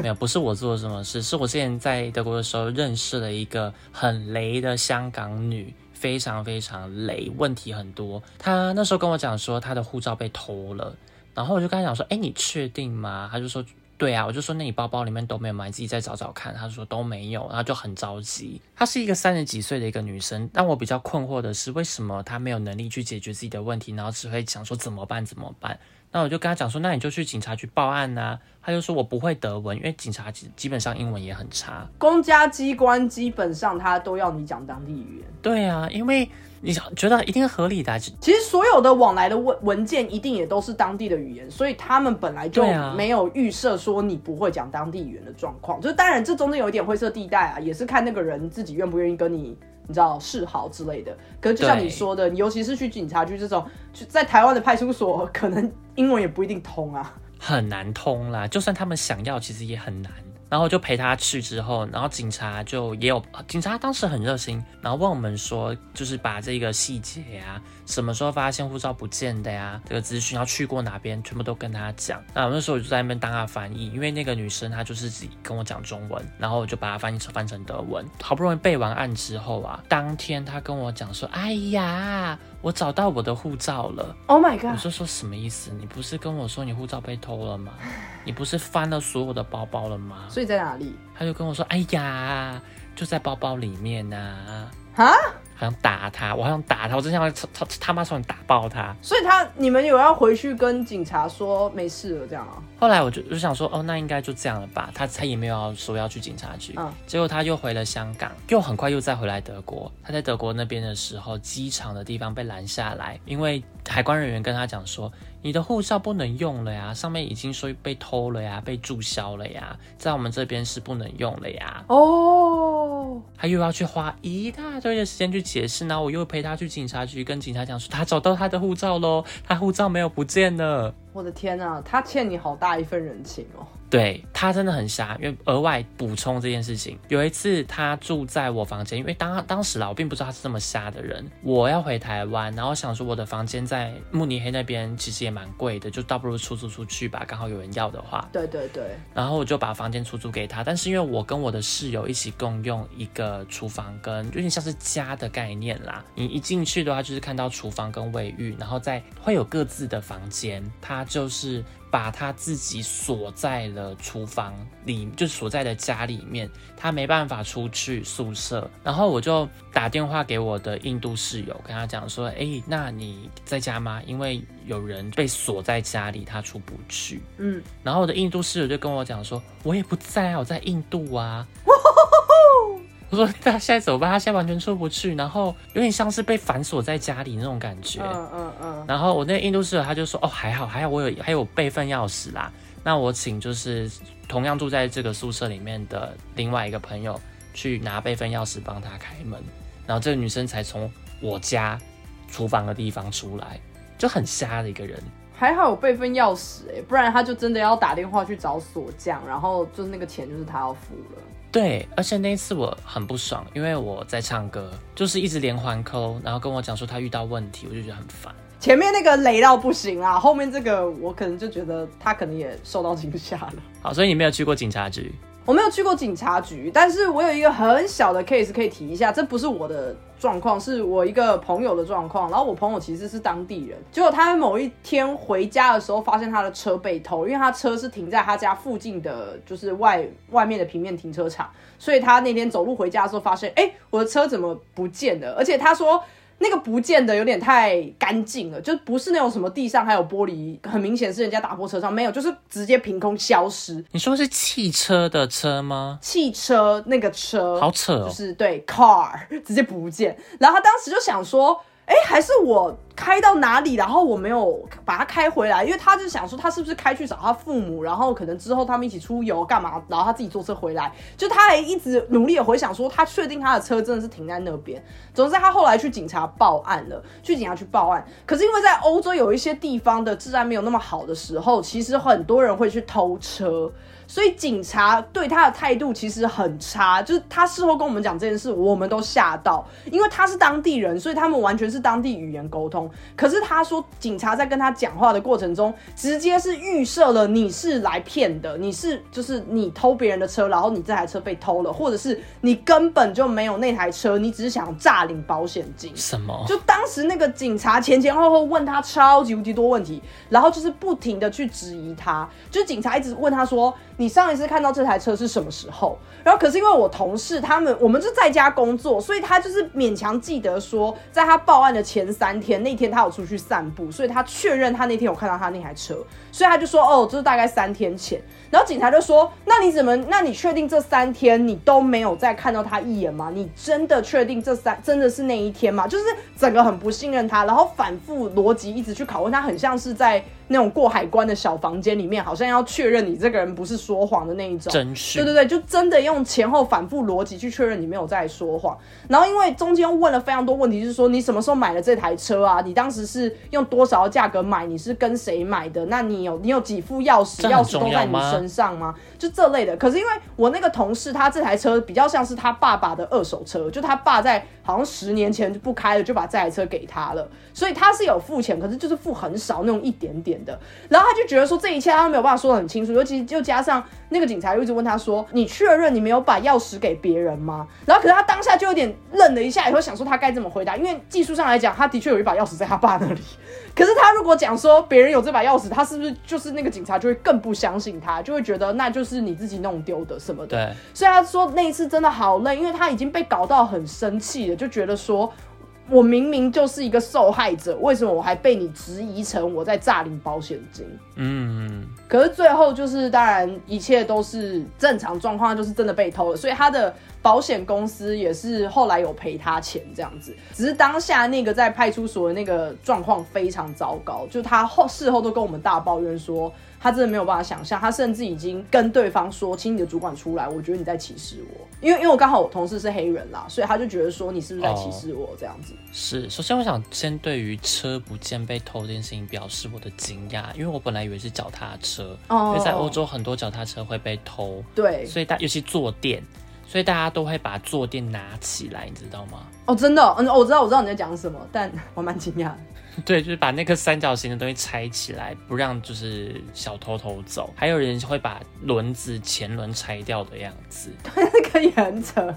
没有，不是我做了什么事，是我之前在德国的时候认识了一个很雷的香港女。非常非常累，问题很多。他那时候跟我讲说他的护照被偷了，然后我就跟他讲说，哎，你确定吗？他就说，对啊。我就说，那你包包里面都没有吗？你自己再找找看。他说都没有，然后就很着急。她是一个30几岁的一个女生，但我比较困惑的是，为什么她没有能力去解决自己的问题，然后只会想说怎么办怎么办。那我就跟他讲说，那你就去警察局报案啊。他就说我不会德文，因为警察基本上英文也很差，公家机关基本上他都要你讲当地语言。对啊，因为你觉得一定合理的、啊、其实所有的往来的文件一定也都是当地的语言，所以他们本来就没有预设说你不会讲当地语言的状况。就当然这中间有一点灰色地带啊，也是看那个人自己愿不愿意跟你知道示好之类的。可是就像你说的，尤其是去警察局这种，在台湾的派出所可能英文也不一定通啊，很难通啦，就算他们想要其实也很难。然后就陪他去之后，然后警察当时很热心，然后问我们说，就是把这个细节啊，什么时候发现护照不见的呀、啊，这个资讯要去过哪边，全部都跟他讲。那那时候我就在那边当他翻译，因为那个女生她就是自己跟我讲中文，然后我就把她翻成德文。好不容易备完案之后啊，当天她跟我讲说，哎呀，我找到我的护照了。Oh my god！ 我就说什么意思？你不是跟我说你护照被偷了吗？你不是翻了所有的包包了吗？所以在哪里？他就跟我说，哎呀，就在包包里面啊。哈，好想打他，我真想他妈差点打爆他。所以你们有要回去跟警察说没事了这样啊？后来我就想说，哦，那应该就这样了吧。他也没有说要去警察局，结果他又回了香港，又很快又再回来德国。他在德国那边的时候，机场的地方被拦下来，因为海关人员跟他讲说，你的护照不能用了呀，上面已经说被偷了呀，被注销了呀，在我们这边是不能用了呀。哦，他又要去花一大堆的时间去解释，然后我又陪他去警察局，跟警察讲说他找到他的护照咯，他护照没有不见了。我的天啊，他欠你好大一份人情哦。对，他真的很瞎。因为额外补充这件事情，有一次他住在我房间，因为当时啦，我并不知道他是这么瞎的人。我要回台湾，然后想说我的房间在慕尼黑那边其实也蛮贵的，就倒不如出租出去吧，刚好有人要的话。对对对。然后我就把房间出租给他，但是因为我跟我的室友一起共用一个厨房跟，有点像是家的概念啦。你一进去的话就是看到厨房跟卫浴，然后再会有各自的房间。他就是把他自己锁在了厨房里，就锁在了家里面，他没办法出去宿舍。然后我就打电话给我的印度室友，跟他讲说，哎，那你在家吗？因为有人被锁在家里，他出不去。嗯，然后我的印度室友就跟我讲说，我也不在啊，我在印度啊。我说他现在怎么办？他现在完全出不去，然后有点像是被反锁在家里那种感觉。然后我那个印度室友他就说，哦，还好，我还有备份钥匙啦。那我请就是同样住在这个宿舍里面的另外一个朋友去拿备份钥匙帮他开门，然后这个女生才从我家厨房的地方出来，就很瞎的一个人。还好有备份钥匙欸，不然他就真的要打电话去找锁匠，然后就是那个钱就是他要付了。对，而且那一次我很不爽，因为我在唱歌，就是一直连环call，然后跟我讲说他遇到问题，我就觉得很烦。前面那个雷到不行啦，后面这个我可能就觉得他可能也受到惊吓了。好，所以你没有去过警察局？我没有去过警察局，但是我有一个很小的 case 可以提一下，这不是我的状况，是我一个朋友的状况。然后我朋友其实是当地人，结果他某一天回家的时候发现他的车被偷，因为他车是停在他家附近的，就是外面的平面停车场，所以他那天走路回家的时候发现，哎，我的车怎么不见了？而且他说那个不见得有点太干净了，就不是那种什么地上还有玻璃，很明显是人家打破车窗，没有，就是直接凭空消失。你说是汽车的车吗？汽车那个车，好扯哦，就是对 car 直接不见。然后他当时就想说，哎，还是我开到哪里，然后我没有把他开回来，因为他就想说他是不是开去找他父母，然后可能之后他们一起出游干嘛，然后他自己坐车回来，就他还一直努力的回想说他确定他的车真的是停在那边。总之他后来去警察报案了，去警察去报案。可是因为在欧洲有一些地方的治安没有那么好的时候，其实很多人会去偷车，所以警察对他的态度其实很差，就是他事后跟我们讲这件事，我们都吓到，因为他是当地人，所以他们完全是当地语言沟通。可是他说，警察在跟他讲话的过程中，直接是预设了你是来骗的，你是就是你偷别人的车，然后你这台车被偷了，或者是你根本就没有那台车，你只是想诈领保险金。什么？就当时那个警察前前后后问他超级无敌多问题，然后就是不停的去质疑他，就警察一直问他说，你上一次看到这台车是什么时候？然后可是因为我同事他们，我们就在家工作，所以他就是勉强记得说，在他报案的前3天，那天他有出去散步，所以他确认他那天有看到他那台车，所以他就说哦，这是大概3天前。然后警察就说，那你确定这3天你都没有再看到他一眼吗？你真的确定真的是那一天吗？就是整个很不信任他，然后反复逻辑一直去拷问他，很像是在那种过海关的小房间里面，好像要确认你这个人不是说谎的那一种，真是，对对对，就真的用前后反复逻辑去确认你没有在说谎。然后因为中间问了非常多问题，就是说你什么时候买了这台车啊？你当时是用多少价格买？你是跟谁买的？那你有几副钥匙？钥匙都在你身上吗？就这类的。可是因为我那个同事，他这台车比较像是他爸爸的二手车，就他爸在好像10年前就不开了，就把这台车给他了，所以他是有付钱，可是就是付很少那种一点点的。然后他就觉得说这一切他没有办法说得很清楚，尤其又加上那个警察又一直问他说，你确认你没有把钥匙给别人吗？然后可是他当下就有点愣了一下，以后想说他该怎么回答，因为技术上来讲他的确有一把钥匙在他爸那里，可是他如果讲说别人有这把钥匙，他是不是就是那个警察就会更不相信他，就会觉得那就是你自己弄丢的什么的。对，所以他说那一次真的好累，因为他已经被搞到很生气了，就觉得说我明明就是一个受害者，为什么我还被你质疑成我在诈领保险金？嗯，可是最后就是当然一切都是正常状况，就是真的被偷了，所以他的保险公司也是后来有赔他钱这样子。只是当下那个在派出所的那个状况非常糟糕，就他事后都跟我们大抱怨说他真的没有办法想象，他甚至已经跟对方说，请你的主管出来，我觉得你在歧视我，因为我刚好我同事是黑人啦，所以他就觉得说你是不是在歧视我这样子。是，首先我想先对于车不见被偷这件事情表示我的惊讶，因为我本来以为是脚踏车，因为在欧洲很多脚踏车会被偷，对，所以尤其坐垫，所以大家都会把坐垫拿起来，你知道吗？哦，真的，嗯，我知道你在讲什么，但我蛮惊讶的。对，就是把那个三角形的东西拆起来，不让就是小偷偷走。还有人会把轮子前轮拆掉的样子，对，那个也很扯，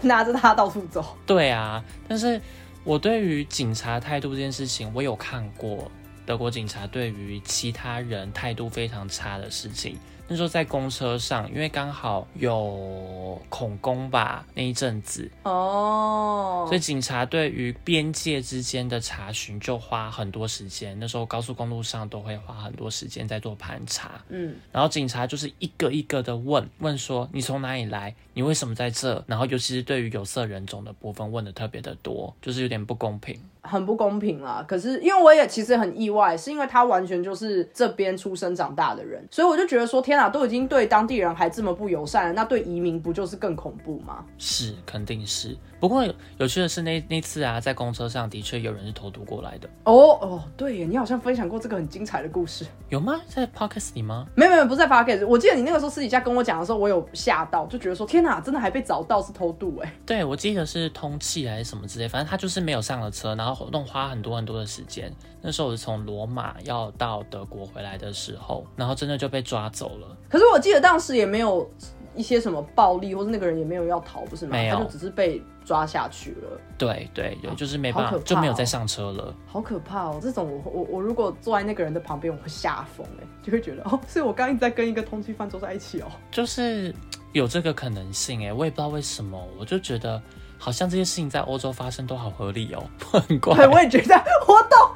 拿着它到处走。对啊，但是我对于警察态度这件事情，我有看过德国警察对于其他人态度非常差的事情。那时候在公车上，因为刚好有恐攻吧那一阵子哦，所以警察对于边界之间的查询就花很多时间。那时候高速公路上都会花很多时间在做盘查，嗯，然后警察就是一个一个的问说你从哪里来，你为什么在这，然后尤其是对于有色人种的部分问的特别的多，就是有点不公平，很不公平啦。可是因为我也其实很意外，是因为他完全就是这边出生长大的人，所以我就觉得说天啊，都已经对当地人还这么不友善了，那对移民不就是更恐怖吗？是，肯定是。不过有趣的是那次啊，在公车上的确有人是偷渡过来的。哦，对耶，你好像分享过这个很精彩的故事，有吗？在 podcast 里吗？没有，不是在 podcast。我记得你那个时候私底下跟我讲的时候，我有吓到，就觉得说天啊，真的还被找到是偷渡哎。对，我记得是通缉还是什么之类，反正他就是没有上了车，然后弄花很多的时间。那时候我是从罗马要到德国回来的时候，然后真的就被抓走了。可是我记得当时也没有一些什么暴力，或是那个人也没有要逃，不是吗？没有，他就只是被抓下去了。对对，就是没办法，就没有再上车了。好可怕哦！这种我如果坐在那个人的旁边，我会吓疯哎，就会觉得哦，所以我刚一直在跟一个通缉犯坐在一起哦，就是有这个可能性哎，我也不知道为什么，我就觉得好像这些事情在欧洲发生都好合理哦，很怪。对，我也觉得，我懂，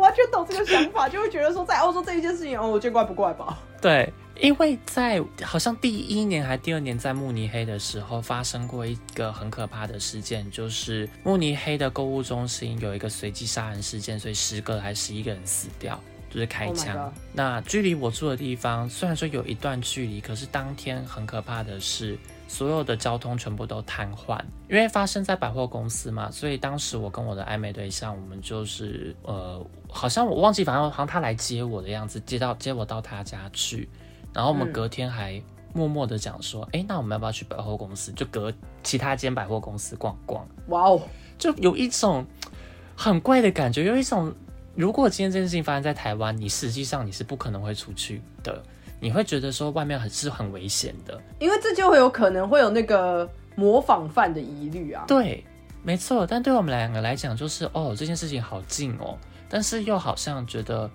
完全懂这个想法，就会觉得说在欧洲这一件事情哦，我觉得怪不怪吧？对。因为在好像第1年还第2年在慕尼黑的时候发生过一个很可怕的事件，就是慕尼黑的购物中心有一个随机杀人事件，所以10个还11个人死掉，就是开枪。Oh my God. 那距离我住的地方虽然说有一段距离，可是当天很可怕的是所有的交通全部都瘫痪，因为发生在百货公司嘛，所以当时我跟我的暧昧对象，我们就是好像我忘记，反正好像他来接我的样子，接我到他家去，然后我们隔天还默默的讲说，哎，那我们要不要去百货公司，就隔其他间百货公司逛逛？哇哦，就有一种很怪的感觉，有一种如果今天这件事情发生在台湾，你实际上你是不可能会出去的。你会觉得说外面是很危险的，因为这就会有可能会有那个模仿犯的疑虑啊。对，没错。但对我们两个来讲，就是哦，这件事情好近哦，但是又好像觉得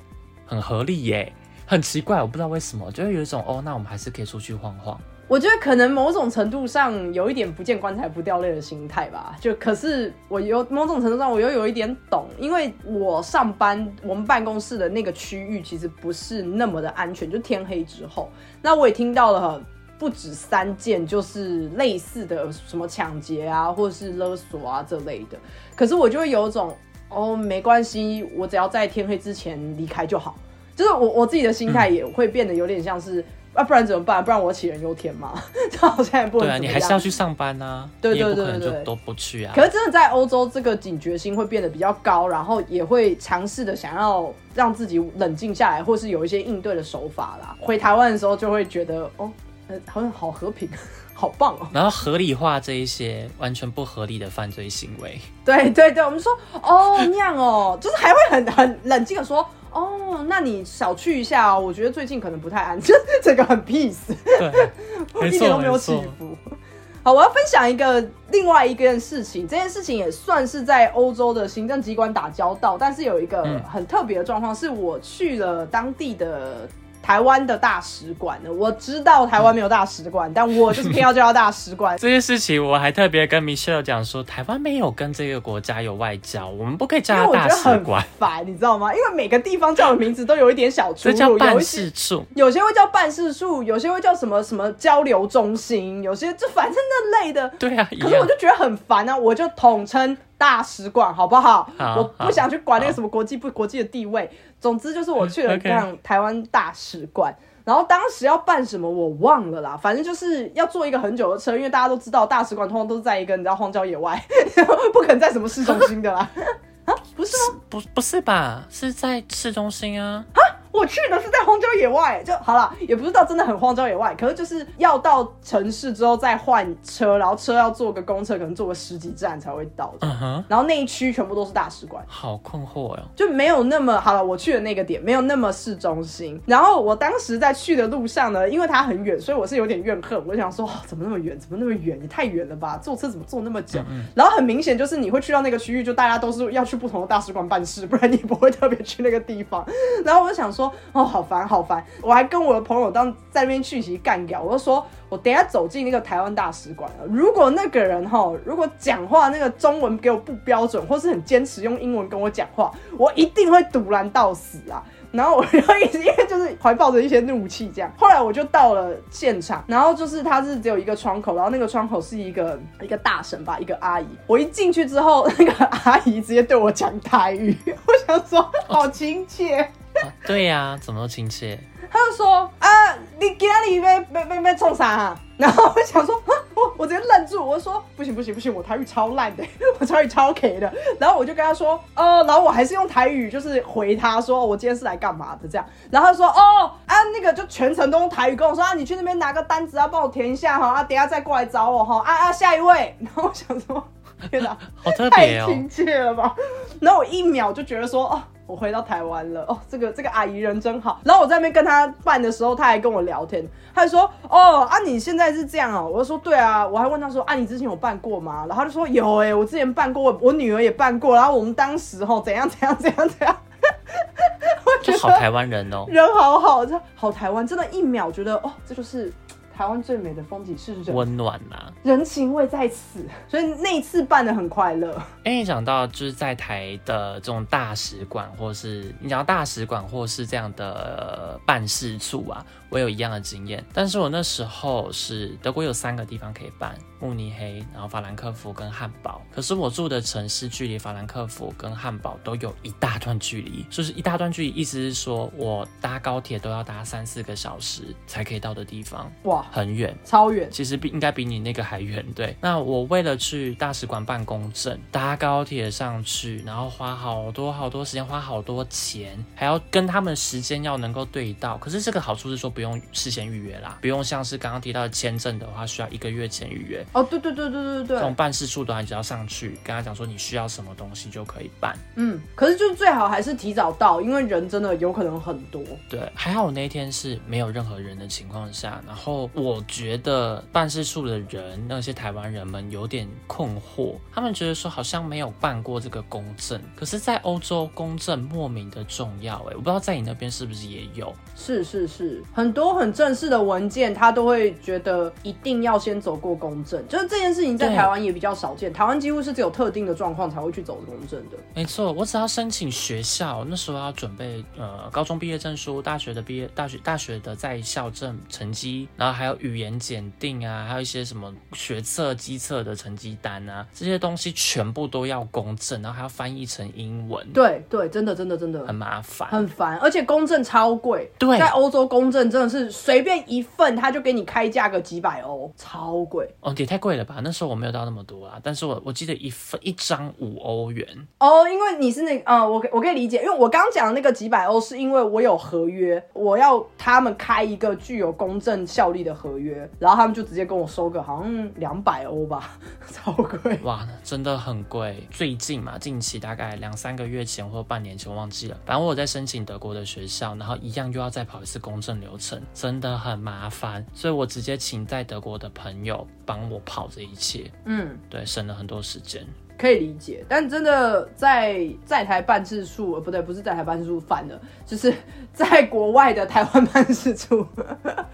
很合理耶，很奇怪，我不知道为什么，就会有一种哦，那我们还是可以出去晃晃。我觉得可能某种程度上有一点不见棺材不掉泪的心态吧，就可是我有某种程度上我又有一点懂，因为我上班我们办公室的那个区域其实不是那么的安全，就天黑之后，那我也听到了不止3件就是类似的什么抢劫啊或是勒索啊这类的，可是我就会有一种哦没关系，我只要在天黑之前离开就好，就是我自己的心态也会变得有点像是啊，不然怎么办？不然我杞人忧天嘛，这好像也不能怎么样。对啊，你还是要去上班啊，对对对对对，你也不可能就都不去啊。可是真的在欧洲，这个警觉心会变得比较高，然后也会尝试的想要让自己冷静下来，或是有一些应对的手法啦。回台湾的时候就会觉得，哦，好像好和平，好棒哦。然后合理化这一些完全不合理的犯罪行为。对对对，我们说哦那样哦，就是还会很冷静的说。哦，那你少去一下哦，我觉得最近可能不太安全，这个很 peace， 对，一点都没有起伏。好，我要分享另外一件事情，这件事情也算是在欧洲的行政机关打交道，但是有一个很特别的状况，是我去了当地的台湾的大使馆呢，我知道台湾没有大使馆，但我就是偏要叫大使馆。这件事情我还特别跟 Michelle 讲说，台湾没有跟这个国家有外交，我们不可以叫它大使馆。因为我觉得很烦，你知道吗？因为每个地方叫的名字都有一点小出入，这叫办事处，有些会叫办事处，有些会叫什么什么交流中心，有些就反正那类的。对啊，可是我就觉得很烦啊，我就统称大使馆好不好？我不想去管那个什么国际不国际的地位。总之就是我去了台湾大使馆，然后当时要办什么我忘了啦，反正就是要坐一个很久的车，因为大家都知道大使馆通常都是在一个你知道荒郊野外，不可能在什么市中心的啦。啊，不是吗？不是吧？是在市中心啊。啊，我去的是在荒郊野外，就好啦，也不是到真的很荒郊野外，可是就是要到城市之后再换车，然后车要坐个公车，可能坐个10几站才会到的。然后那一区全部都是大使馆，好困惑哟，就没有那么好了。我去的那个点没有那么市中心，然后我当时在去的路上呢，因为它很远，所以我是有点怨恨，我就想说，哦，怎么那么远？怎么那么远？也太远了吧？坐车怎么坐那么久？然后很明显就是你会去到那个区域，就大家都是要去不同的大使馆办事，不然你不会特别去那个地方。然后我就想说。哦，好烦好烦！我还跟我的朋友在那边去其干掉，我就说，我等一下走进那个台湾大使馆了，如果那个人如果讲话那个中文给我不标准，或是很坚持用英文跟我讲话，我一定会堵拦到死啊！然后我就一直因为就是怀抱着一些怒气这样，后来我就到了现场，然后就是它是只有一个窗口，然后那个窗口是一个大婶吧，一个阿姨。我一进去之后，那个阿姨直接对我讲台语，我想说好亲切。啊、对呀、啊，怎么都亲切。他就说啊，你今天要冲啥啊？然后我想说，我直接愣住，我说不行不行不行，我台语超烂的，我台语超 K 的。然后我就跟他说，然后我还是用台语就是回他说，我今天是来干嘛的这样。然后他说，那个就全程都用台语跟我说啊，你去那边拿个单子啊，帮我填一下啊，等一下再过来找我下一位。然后我想说，天哪，好特别哦，太亲切了吧。然后我一秒就觉得说，我回到台湾了哦，这个阿姨人真好。然后我在那边跟她办的时候，她还跟我聊天，她就说你现在是这样哦，我就说对啊，我还问她说你之前有办过吗？然后她就说有耶，我之前办过，我女儿也办过，然后我们当时怎样怎样怎样怎样。我觉得好台湾人哦，人好好，好台湾，真的，一秒觉得这就是台湾最美的风景是人温暖呐、啊，人情味在此，所以那一次办得很快乐。哎，你讲到就是在台的这种大使馆，或是你讲到大使馆或是这样的办事处啊，我有一样的经验。但是我那时候是德国有3个地方可以办，慕尼黑，然后法兰克福跟汉堡。可是我住的城市距离法兰克福跟汉堡都有一大段距离，就是一大段距离，意思是说我搭高铁都要搭3-4个小时才可以到的地方。哇！很远，超远，其实应该比你那个还远。对，那我为了去大使馆办公证，搭高铁上去，然后花好多好多时间，花好多钱，还要跟他们时间要能够对到。可是这个好处是说不用事先预约啦，不用像是刚刚提到的签证的话，需要1个月前预约。哦，对对对对对对，这种办事处的话，你只要上去跟他讲说你需要什么东西就可以办。嗯，可是就最好还是提早到，因为人真的有可能很多。对，还好我那一天是没有任何人的情况下，然后。我觉得办事处的人，那些台湾人们有点困惑，他们觉得说好像没有办过这个公证，可是在欧洲公证莫名的重要耶，我不知道在你那边是不是也有。是是是，很多很正式的文件他都会觉得一定要先走过公证，就是这件事情在台湾也比较少见，台湾几乎是只有特定的状况才会去走公证的。没错，我只要申请学校，那时候要准备高中毕业证书，大学的在校证成绩，然后还有语言检定啊，还有一些什么学测、基测的成绩单啊，这些东西全部都要公证，然后还要翻译成英文。对对，真的真的真的很麻烦，很烦，而且公证超贵。对，在欧洲公证真的是随便一份，他就给你开价个几百欧，超贵。哦，也太贵了吧？那时候我没有到那么多啊，但是我记得一张5欧元。哦，因为你是那我可以理解，因为我刚讲的那个几百欧是因为我有合约，我要他们开一个具有公证效力的合约，然后他们就直接跟我收个好像200欧吧，超贵。哇，真的很贵。最近嘛，近期大概2-3个月前或半年前，我忘记了。反正我有在申请德国的学校，然后一样又要再跑一次公证流程，真的很麻烦。所以我直接请在德国的朋友帮我跑这一切。嗯，对，省了很多时间。可以理解，但真的在台办事处，不对，不是在台办事处，反了，就是在国外的台湾办事处。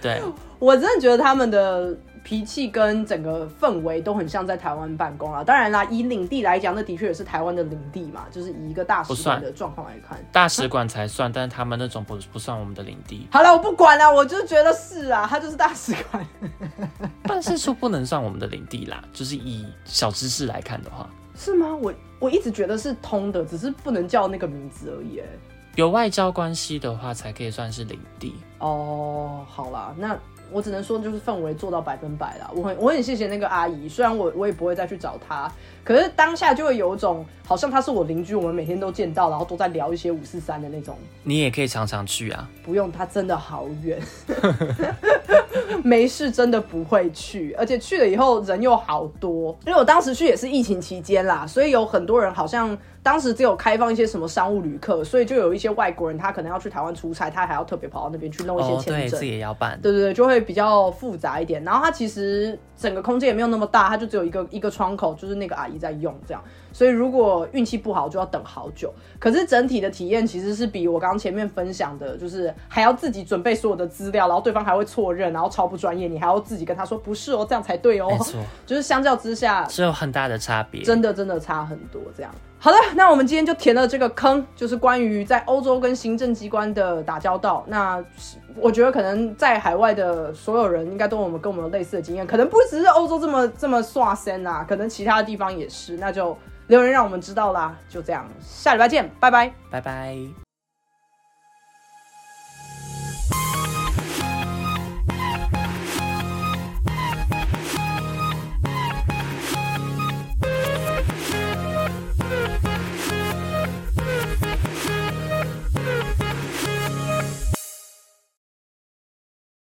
对，我真的觉得他们的脾气跟整个氛围都很像在台湾办公啦。当然啦，以领地来讲，那的确也是台湾的领地嘛，就是以一个大使馆的状况来看，大使馆才算，但是他们那种不算我们的领地。好了，我不管啦，我就觉得是啊，他就是大使馆。办事处不能算我们的领地啦，就是以小知识来看的话。是吗？我一直觉得是通的，只是不能叫那个名字而已。有外交关系的话，才可以算是领地。哦，好啦，那我只能说就是氛围做到100%啦。我很谢谢那个阿姨，虽然我也不会再去找她，可是当下就会有一种好像她是我邻居，我们每天都见到，然后都在聊一些543的那种。你也可以常常去啊。不用，她真的好远。没事，真的不会去，而且去了以后人又好多，因为我当时去也是疫情期间啦，所以有很多人好像当时只有开放一些什么商务旅客，所以就有一些外国人他可能要去台湾出差，他还要特别跑到那边去弄一些签证，对，自己也要办，对对对，就会比较复杂一点。然后他其实整个空间也没有那么大，他就只有一个窗口，就是那个阿姨在用这样，所以如果运气不好就要等好久。可是整体的体验其实是比我刚前面分享的，就是还要自己准备所有的资料，然后对方还会错认，然后超不专业，你还要自己跟他说不是哦，这样才对哦。没错，就是相较之下是有很大的差别，真的真的差很多这样。好的，那我们今天就填了这个坑，就是关于在欧洲跟行政机关的打交道。那我觉得可能在海外的所有人应该都有跟我们有类似的经验，可能不只是欧洲这么刷身啊，可能其他的地方也是。那就留言让我们知道啦，就这样，下礼拜见，拜拜，拜拜。